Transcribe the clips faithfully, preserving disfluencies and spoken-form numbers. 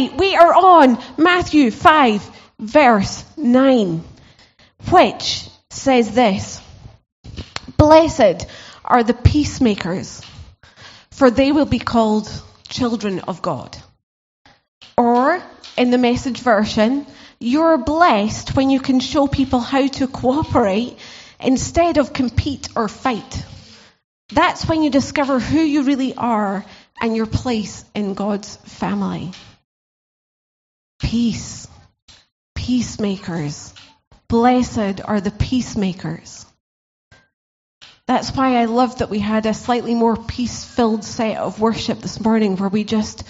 Today we are on Matthew five, verse nine, which says this: Blessed are the peacemakers, for they will be called children of God. Or, in the Message version, you're blessed when you can show people how to cooperate instead of compete or fight. That's when you discover who you really are and your place in God's family. Peace. Peacemakers. Blessed are the peacemakers. That's why I love that we had a slightly more peace-filled set of worship this morning, where we just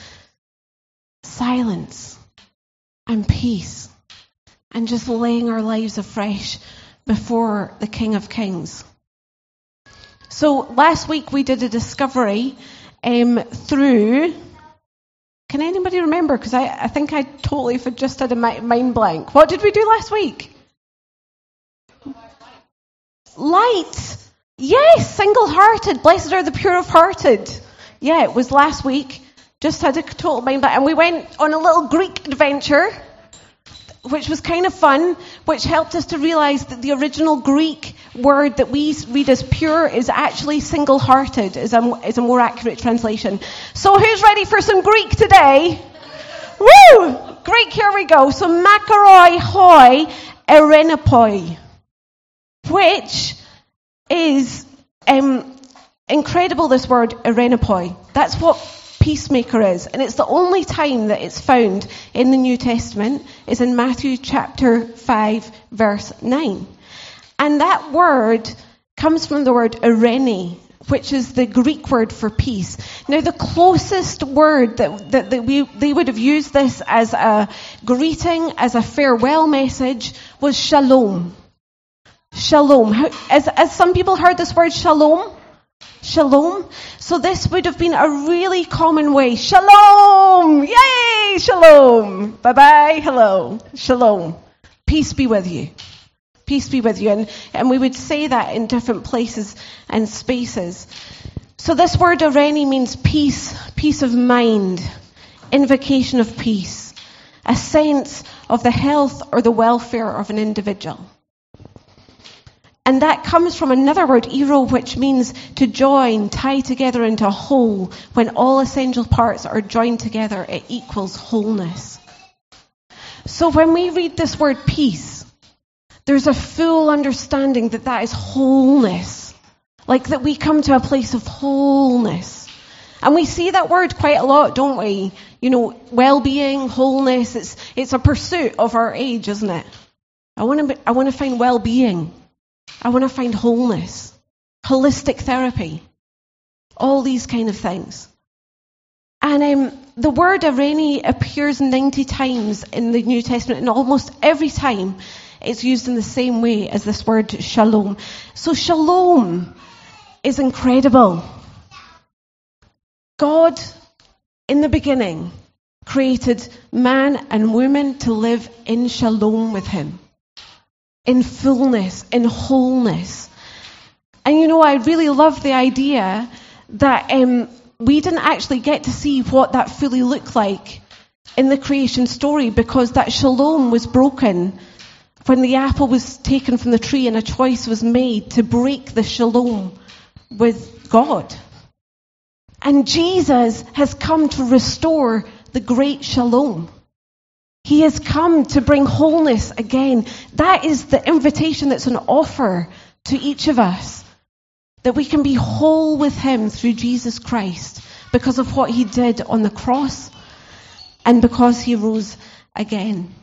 silence and peace and just laying our lives afresh before the King of Kings. So last week we did a discovery um, through... Can anybody remember? Because I, I think I totally just had a mind blank. What did we do last week? Light. Yes, single-hearted. Blessed are the pure of hearted. Yeah, it was last week. Just had a total mind blank. And we went on a little Greek adventure, which was kind of fun, which helped us to realise that the original Greek word that we read as pure is actually single-hearted, is a, is a more accurate translation. So who's ready for some Greek today? Woo! Greek, here we go. So makaroi hoi Eirēnopoioi, which... is um, incredible, this word, Eirēnopoioi. That's what peacemaker is. And it's the only time that it's found in the New Testament is in Matthew chapter five, verse nine. And that word comes from the word Areni, which is the Greek word for peace. Now, the closest word that, that, that we they would have used this as a greeting, as a farewell message, was shalom. Shalom. As, as some people heard this word, shalom. Shalom. So this would have been a really common way. Shalom. Yay. Shalom. Bye-bye. Hello. Shalom. Peace be with you. Peace be with you. And, and we would say that in different places and spaces. So this word Areni means peace, peace of mind, invocation of peace, a sense of the health or the welfare of an individual. And that comes from another word, ero, which means to join, tie together into a whole. When all essential parts are joined together, it equals wholeness. So when we read this word peace, there's a full understanding that that is wholeness. Like that we come to a place of wholeness. And we see that word quite a lot, don't we? You know, well-being, wholeness, it's it's a pursuit of our age, isn't it? I want to I want to find well-being. I want to find wholeness, holistic therapy, all these kind of things. And um, the word Eirēnē appears ninety times in the New Testament, and almost every time it's used in the same way as this word shalom. So shalom is incredible. God, in the beginning, created man and woman to live in shalom with him. In fullness, in wholeness. And you know, I really love the idea that um, we didn't actually get to see what that fully looked like in the creation story, because that shalom was broken when the apple was taken from the tree and a choice was made to break the shalom with God. And Jesus has come to restore the great shalom. He has come to bring wholeness again. That is the invitation that's an offer to each of us, that we can be whole with him through Jesus Christ because of what he did on the cross and because he rose again.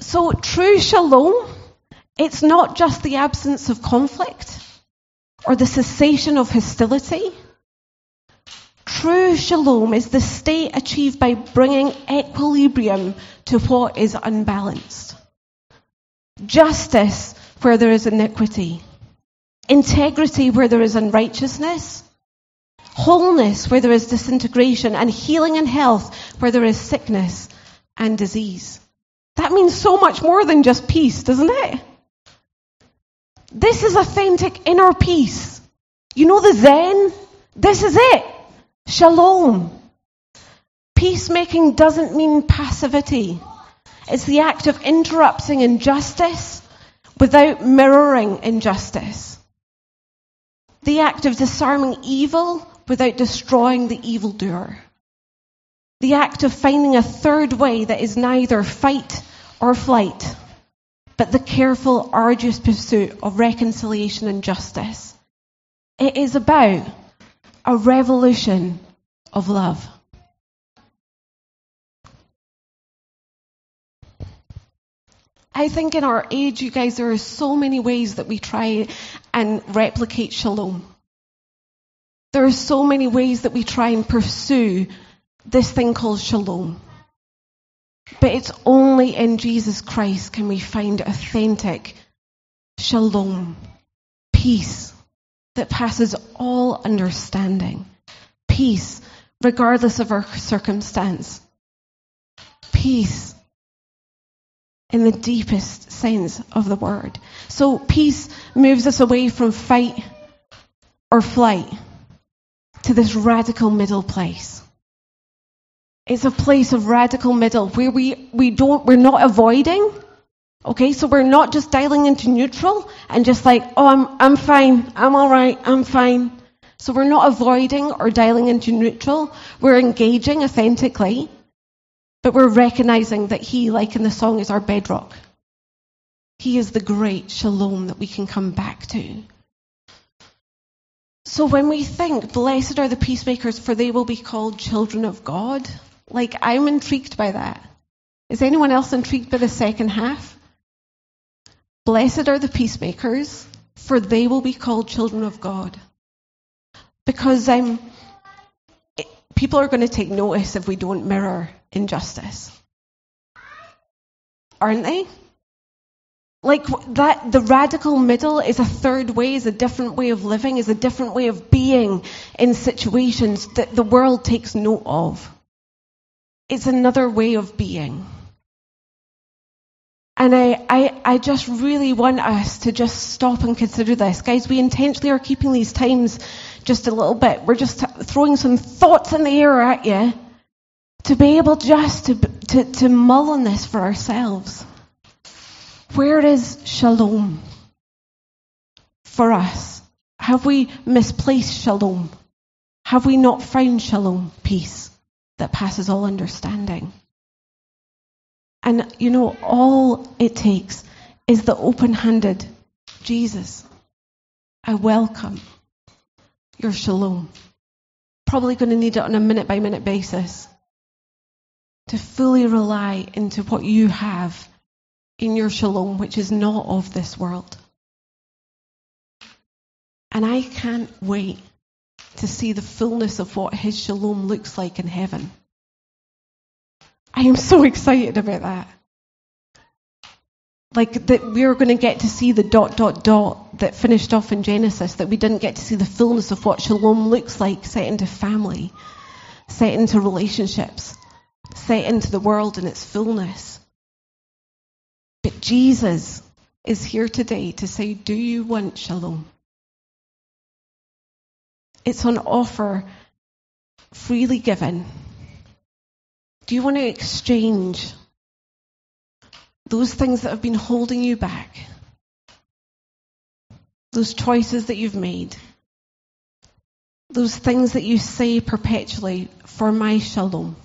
So true shalom, it's not just the absence of conflict or the cessation of hostility. True shalom is the state achieved by bringing equilibrium to what is unbalanced. Justice where there is iniquity. Integrity where there is unrighteousness. Wholeness where there is disintegration. And healing and health where there is sickness and disease. That means so much more than just peace, doesn't it? This is authentic inner peace. You know the Zen? This is it. Shalom. Peacemaking doesn't mean passivity. It's the act of interrupting injustice without mirroring injustice. The act of disarming evil without destroying the evildoer. The act of finding a third way that is neither fight or flight, but the careful, arduous pursuit of reconciliation and justice. It is about a revolution of love. I think in our age, you guys, there are so many ways that we try and replicate shalom. There are so many ways that we try and pursue this thing called shalom. But it's only in Jesus Christ can we find authentic shalom, peace that passes all understanding, peace regardless of our circumstance, peace in the deepest sense of the word. So peace moves us away from fight or flight to this radical middle place. It's a place of radical middle where we, we don't, we're not avoiding. Okay, so we're not just dialing into neutral and just like, oh, I'm, I'm fine, I'm all right, I'm fine. So we're not avoiding or dialing into neutral. We're engaging authentically. But we're recognizing that he, like in the song, is our bedrock. He is the great shalom that we can come back to. So when we think, blessed are the peacemakers, for they will be called children of God. Like, I'm intrigued by that. Is anyone else intrigued by the second half? Blessed are the peacemakers, for they will be called children of God. Because I'm, people are going to take notice if we don't mirror injustice, aren't they? Like that, the radical middle is a third way, is a different way of living, is a different way of being in situations that the world takes note of. It's another way of being. And I, I, I just really want us to just stop and consider this. Guys, we intentionally are keeping these times just a little bit. We're just throwing some thoughts in the air at you to be able just to, to, to mull on this for ourselves. Where is shalom for us? Have we misplaced shalom? Have we not found shalom, peace that passes all understanding? And you know, all it takes is the open-handed Jesus. I welcome your shalom. Probably going to need it on a minute-by-minute basis. To fully rely into what you have in your shalom, which is not of this world. And I can't wait to see the fullness of what his shalom looks like in heaven. I am so excited about that. Like that we're going to get to see the dot, dot, dot that finished off in Genesis, that we didn't get to see the fullness of what shalom looks like set into family, set into relationships, set into the world in its fullness. But Jesus is here today to say, do you want shalom? It's on offer, freely given. Do you want to exchange those things that have been holding you back? Those choices that you've made? Those things that you say perpetually for my shalom?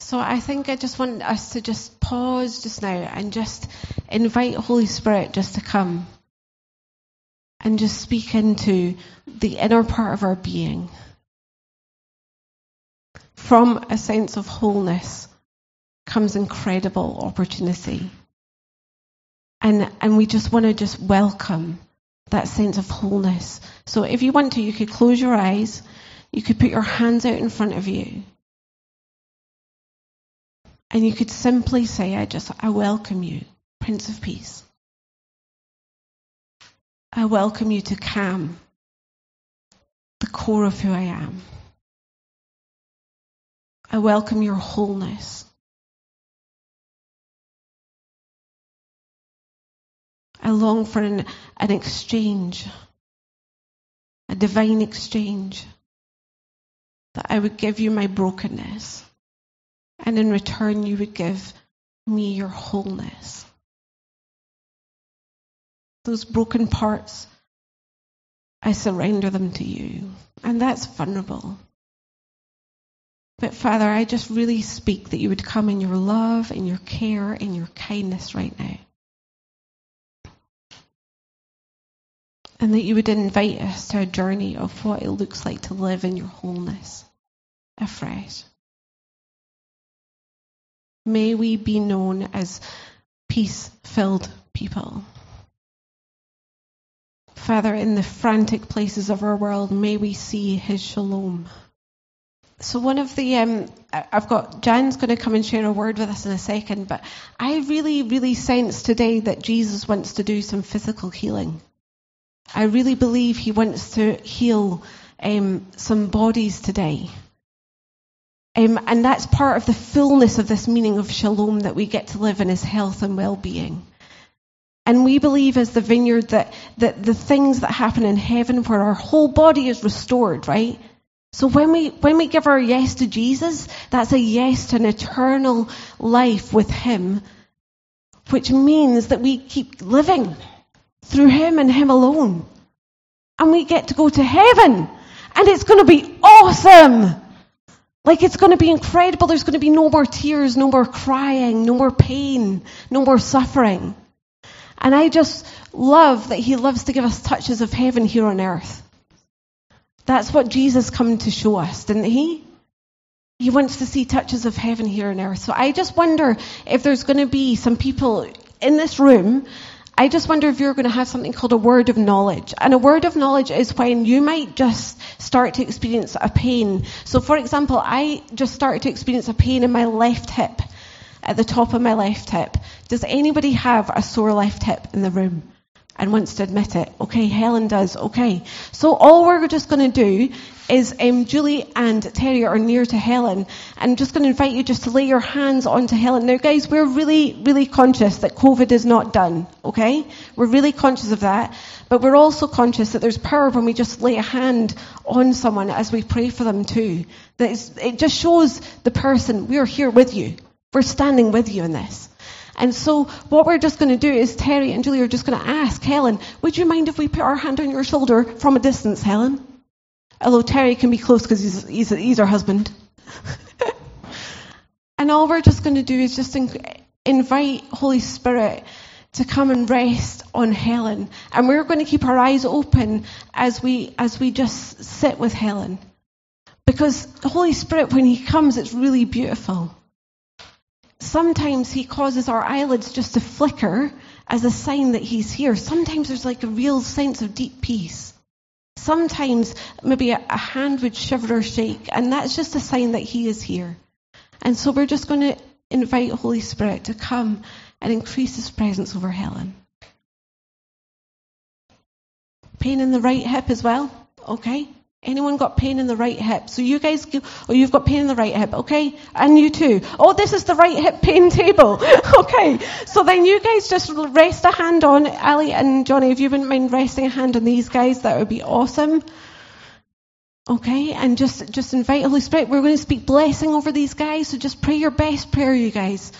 So I think I just want us to just pause just now and just invite Holy Spirit just to come and just speak into the inner part of our being from a sense of wholeness comes incredible opportunity. And and we just want to just welcome that sense of wholeness. So if you want to, you could close your eyes, you could put your hands out in front of you. And you could simply say, I just, I welcome you, Prince of Peace. I welcome you to calm the core of who I am. I welcome your wholeness. I long for an, an exchange, a divine exchange that I would give you my brokenness, and in return you would give me your wholeness. Those broken parts, I surrender them to you. And that's vulnerable. But Father, I just really speak that you would come in your love, in your care, in your kindness right now. And that you would invite us to a journey of what it looks like to live in your wholeness afresh. May we be known as peace-filled people. Father, in the frantic places of our world, may we see his shalom. So one of the, um, I've got, Jan's going to come and share a word with us in a second, but I really, really sense today that Jesus wants to do some physical healing. I really believe he wants to heal um, some bodies today. Um, and that's part of the fullness of this meaning of shalom, that we get to live in his health and well-being. And we believe as the vineyard that, that the things that happen in heaven where our whole body is restored, right? So when we when we give our yes to Jesus, that's a yes to an eternal life with him, which means that we keep living through him and him alone. And we get to go to heaven. And it's going to be awesome. Like, it's going to be incredible. There's going to be no more tears, no more crying, no more pain, no more suffering. And I just love that he loves to give us touches of heaven here on earth. That's what Jesus came to show us, didn't he? He wants to see touches of heaven here on earth. So I just wonder if there's going to be some people in this room. I just wonder if you're going to have something called a word of knowledge. And a word of knowledge is when you might just start to experience a pain. So for example, I just started to experience a pain in my left hip, at the top of my left hip. Does anybody have a sore left hip in the room and wants to admit it? Okay, Helen does. Okay. So all we're just going to do is um, Julie and Terry are near to Helen. I'm just going to invite you just to lay your hands onto Helen. Now, guys, we're really, really conscious that COVID is not done, okay? We're really conscious of that. But we're also conscious that there's power when we just lay a hand on someone as we pray for them too. That it's, it just shows the person, we're here with you. We're standing with you in this. And so what we're just going to do is Terry and Julie are just going to ask Helen, would you mind if we put our hand on your shoulder from a distance, Helen? Although Terry can be close because he's, he's, he's her husband. And all we're just going to do is just in, invite Holy Spirit to come and rest on Helen. And we're going to keep our eyes open as we as we just sit with Helen. Because the Holy Spirit, when he comes, it's really beautiful. Sometimes he causes our eyelids just to flicker as a sign that he's here. Sometimes there's like a real sense of deep peace. Sometimes maybe a, a hand would shiver or shake, and that's just a sign that he is here. And so we're just going to invite Holy Spirit to come and increase his presence over Helen. Pain in the right hip as well? Okay. Anyone got pain in the right hip? So you guys, oh, you've got pain in the right hip, okay? And you too. Oh, this is the right hip pain table. Okay. So then you guys just rest a hand on, Ali and Johnny, if you wouldn't mind resting a hand on these guys, that would be awesome. Okay, and just, just invite Holy Spirit. We're going to speak blessing over these guys, so just pray your best prayer, you guys.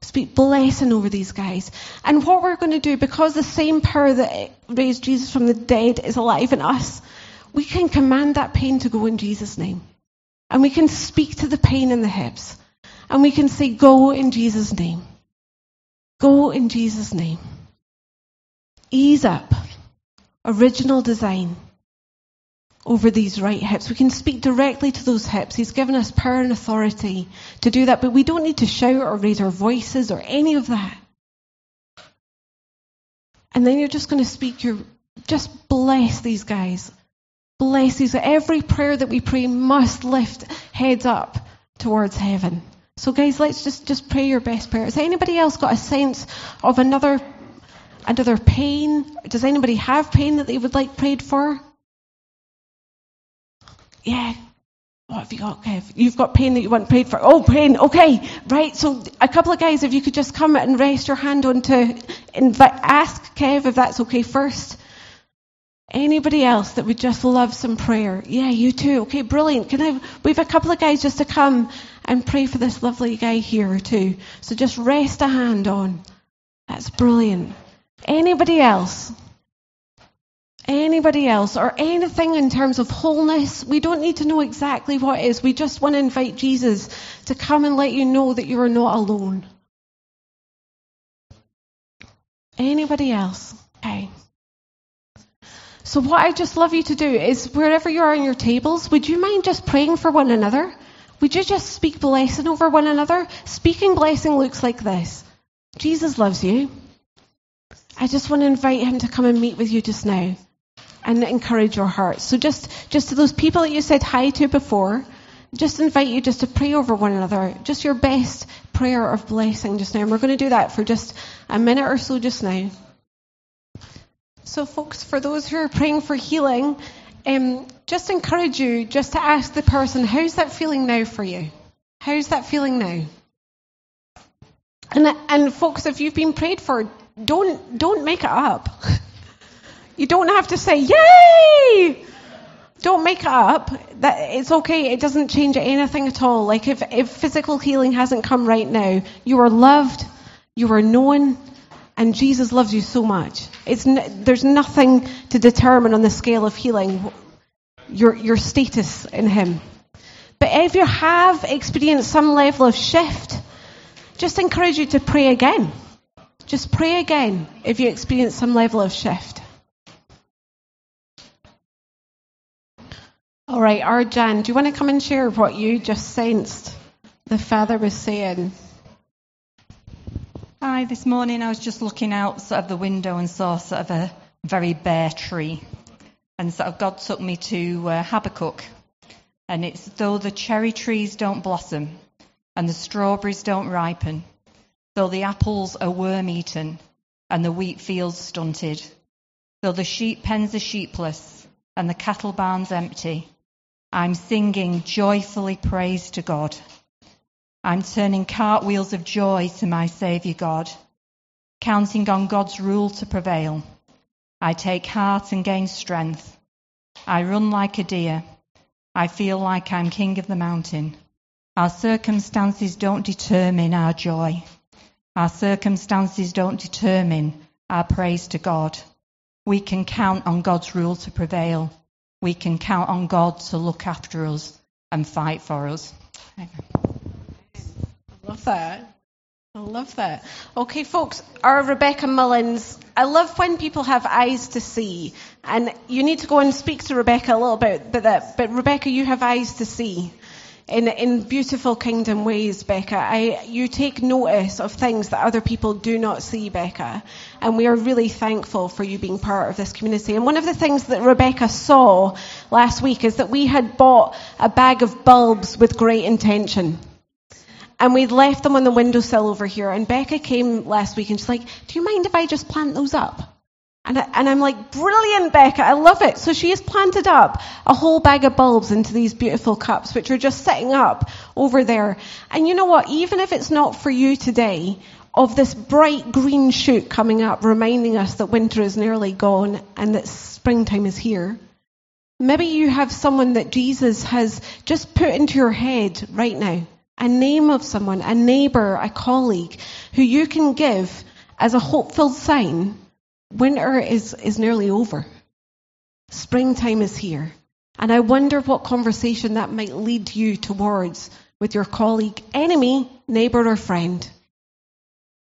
Speak blessing over these guys. And what we're going to do, because the same power that raised Jesus from the dead is alive in us, we can command that pain to go in Jesus' name. And we can speak to the pain in the hips. And we can say, go in Jesus' name. Go in Jesus' name. Ease up. Original design over these right hips. We can speak directly to those hips. He's given us power and authority to do that. But we don't need to shout or raise our voices or any of that. And then you're just going to speak, you're just bless these guys. Bless these. Every prayer that we pray must lift heads up towards heaven. So guys, let's just, just pray your best prayer. Has anybody else got a sense of another another pain? Does anybody have pain that they would like prayed for? Yeah. What have you got, Kev? You've got pain that you want prayed for. Oh, pain. Okay. Right. So a couple of guys, if you could just come and rest your hand on to invi- ask Kev if that's okay first. Anybody else that would just love some prayer? Yeah, you too. Okay, brilliant. Can I? We have a couple of guys just to come and pray for this lovely guy here too. So just rest a hand on. That's brilliant. Anybody else? Anybody else? Or anything in terms of wholeness? We don't need to know exactly what it is. We just want to invite Jesus to come and let you know that you are not alone. Anybody else? Okay. So what I'd just love you to do is, wherever you are on your tables, would you mind just praying for one another? Would you just speak blessing over one another? Speaking blessing looks like this. Jesus loves you. I just want to invite him to come and meet with you just now and encourage your heart. So just, just to those people that you said hi to before, just invite you just to pray over one another. Just your best prayer of blessing just now. And we're going to do that for just a minute or so just now. So folks, for those who are praying for healing, um, just encourage you just to ask the person, how's that feeling now for you? How's that feeling now? And, and folks, if you've been prayed for, don't don't make it up. You don't have to say, yay! Don't make it up. That, it's okay. It doesn't change anything at all. Like if, if physical healing hasn't come right now, you are loved, you are known, and Jesus loves you so much. It's n- there's nothing to determine on the scale of healing your your status in him. But if you have experienced some level of shift, just encourage you to pray again. Just pray again if you experience some level of shift. All right, Arjan, do you want to come and share what you just sensed the Father was saying? Hi, this morning I was just looking out sort of the window and saw sort of a very bare tree. And sort of God took me to uh, Habakkuk. And it's, though the cherry trees don't blossom and the strawberries don't ripen, though the apples are worm-eaten and the wheat fields stunted, though the sheep pens are sheepless and the cattle barns empty, I'm singing joyfully praise to God. I'm turning cartwheels of joy to my Saviour God, counting on God's rule to prevail. I take heart and gain strength. I run like a deer. I feel like I'm king of the mountain. Our circumstances don't determine our joy. Our circumstances don't determine our praise to God. We can count on God's rule to prevail. We can count on God to look after us and fight for us. Amen. Love that. I love that. Okay, folks, our Rebecca Mullins. I love when people have eyes to see. And you need to go and speak to Rebecca a little bit about that. But Rebecca, you have eyes to see in in beautiful kingdom ways, Becca. I, you take notice of things that other people do not see, Becca. And we are really thankful for you being part of this community. And one of the things that Rebecca saw last week is that we had bought a bag of bulbs with great intention. And we'd left them on the windowsill over here. And Becca came last week and she's like, do you mind if I just plant those up? And, I, and I'm like, brilliant, Becca. I love it. So she has planted up a whole bag of bulbs into these beautiful cups, which are just sitting up over there. And you know what? Even if it's not for you today, of this bright green shoot coming up, reminding us that winter is nearly gone and that springtime is here. Maybe you have someone that Jesus has just put into your head right now. A name of someone, a neighbour, a colleague, who you can give as a hope-filled sign, winter is, is nearly over. Springtime is here. And I wonder what conversation that might lead you towards with your colleague, enemy, neighbour or friend.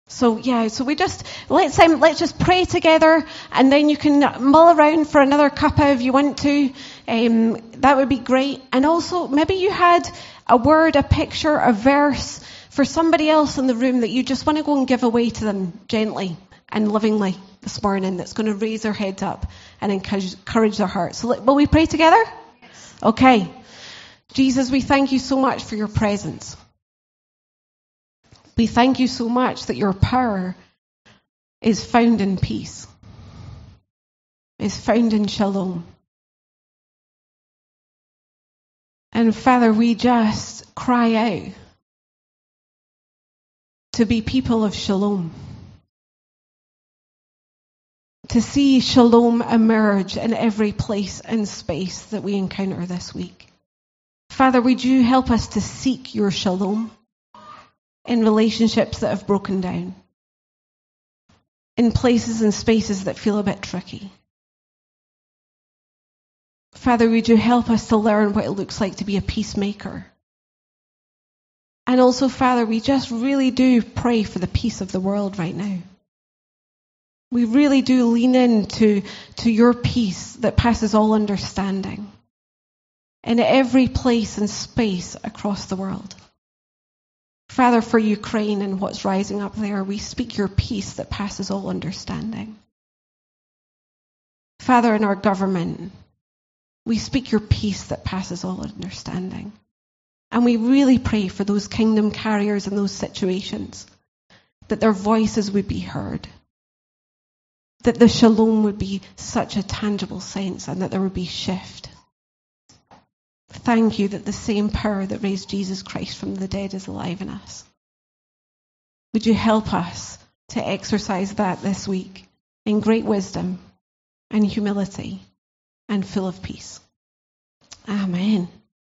So yeah, so we just, let's um, let's just pray together, and then you can mull around for another cuppa if you want to. Um, that would be great. And also, maybe you had a word, a picture, a verse for somebody else in the room that you just want to go and give away to them gently and lovingly this morning, that's going to raise their heads up and encourage, encourage their hearts. So will we pray together? Yes. Okay. Jesus, we thank you so much for your presence. We thank you so much that your power is found in peace, is found in shalom. And Father, we just cry out to be people of shalom, to see shalom emerge in every place and space that we encounter this week. Father, would you help us to seek your shalom in relationships that have broken down, in places and spaces that feel a bit tricky. Father, would you help us to learn what it looks like to be a peacemaker? And also, Father, we just really do pray for the peace of the world right now. We really do lean into to your peace that passes all understanding in every place and space across the world. Father, for Ukraine and what's rising up there, we speak your peace that passes all understanding. Father, in our government, we speak your peace that passes all understanding. And we really pray for those kingdom carriers in those situations, that their voices would be heard, that the shalom would be such a tangible sense and that there would be shift. Thank you that the same power that raised Jesus Christ from the dead is alive in us. Would you help us to exercise that this week in great wisdom and humility and full of peace? Amen.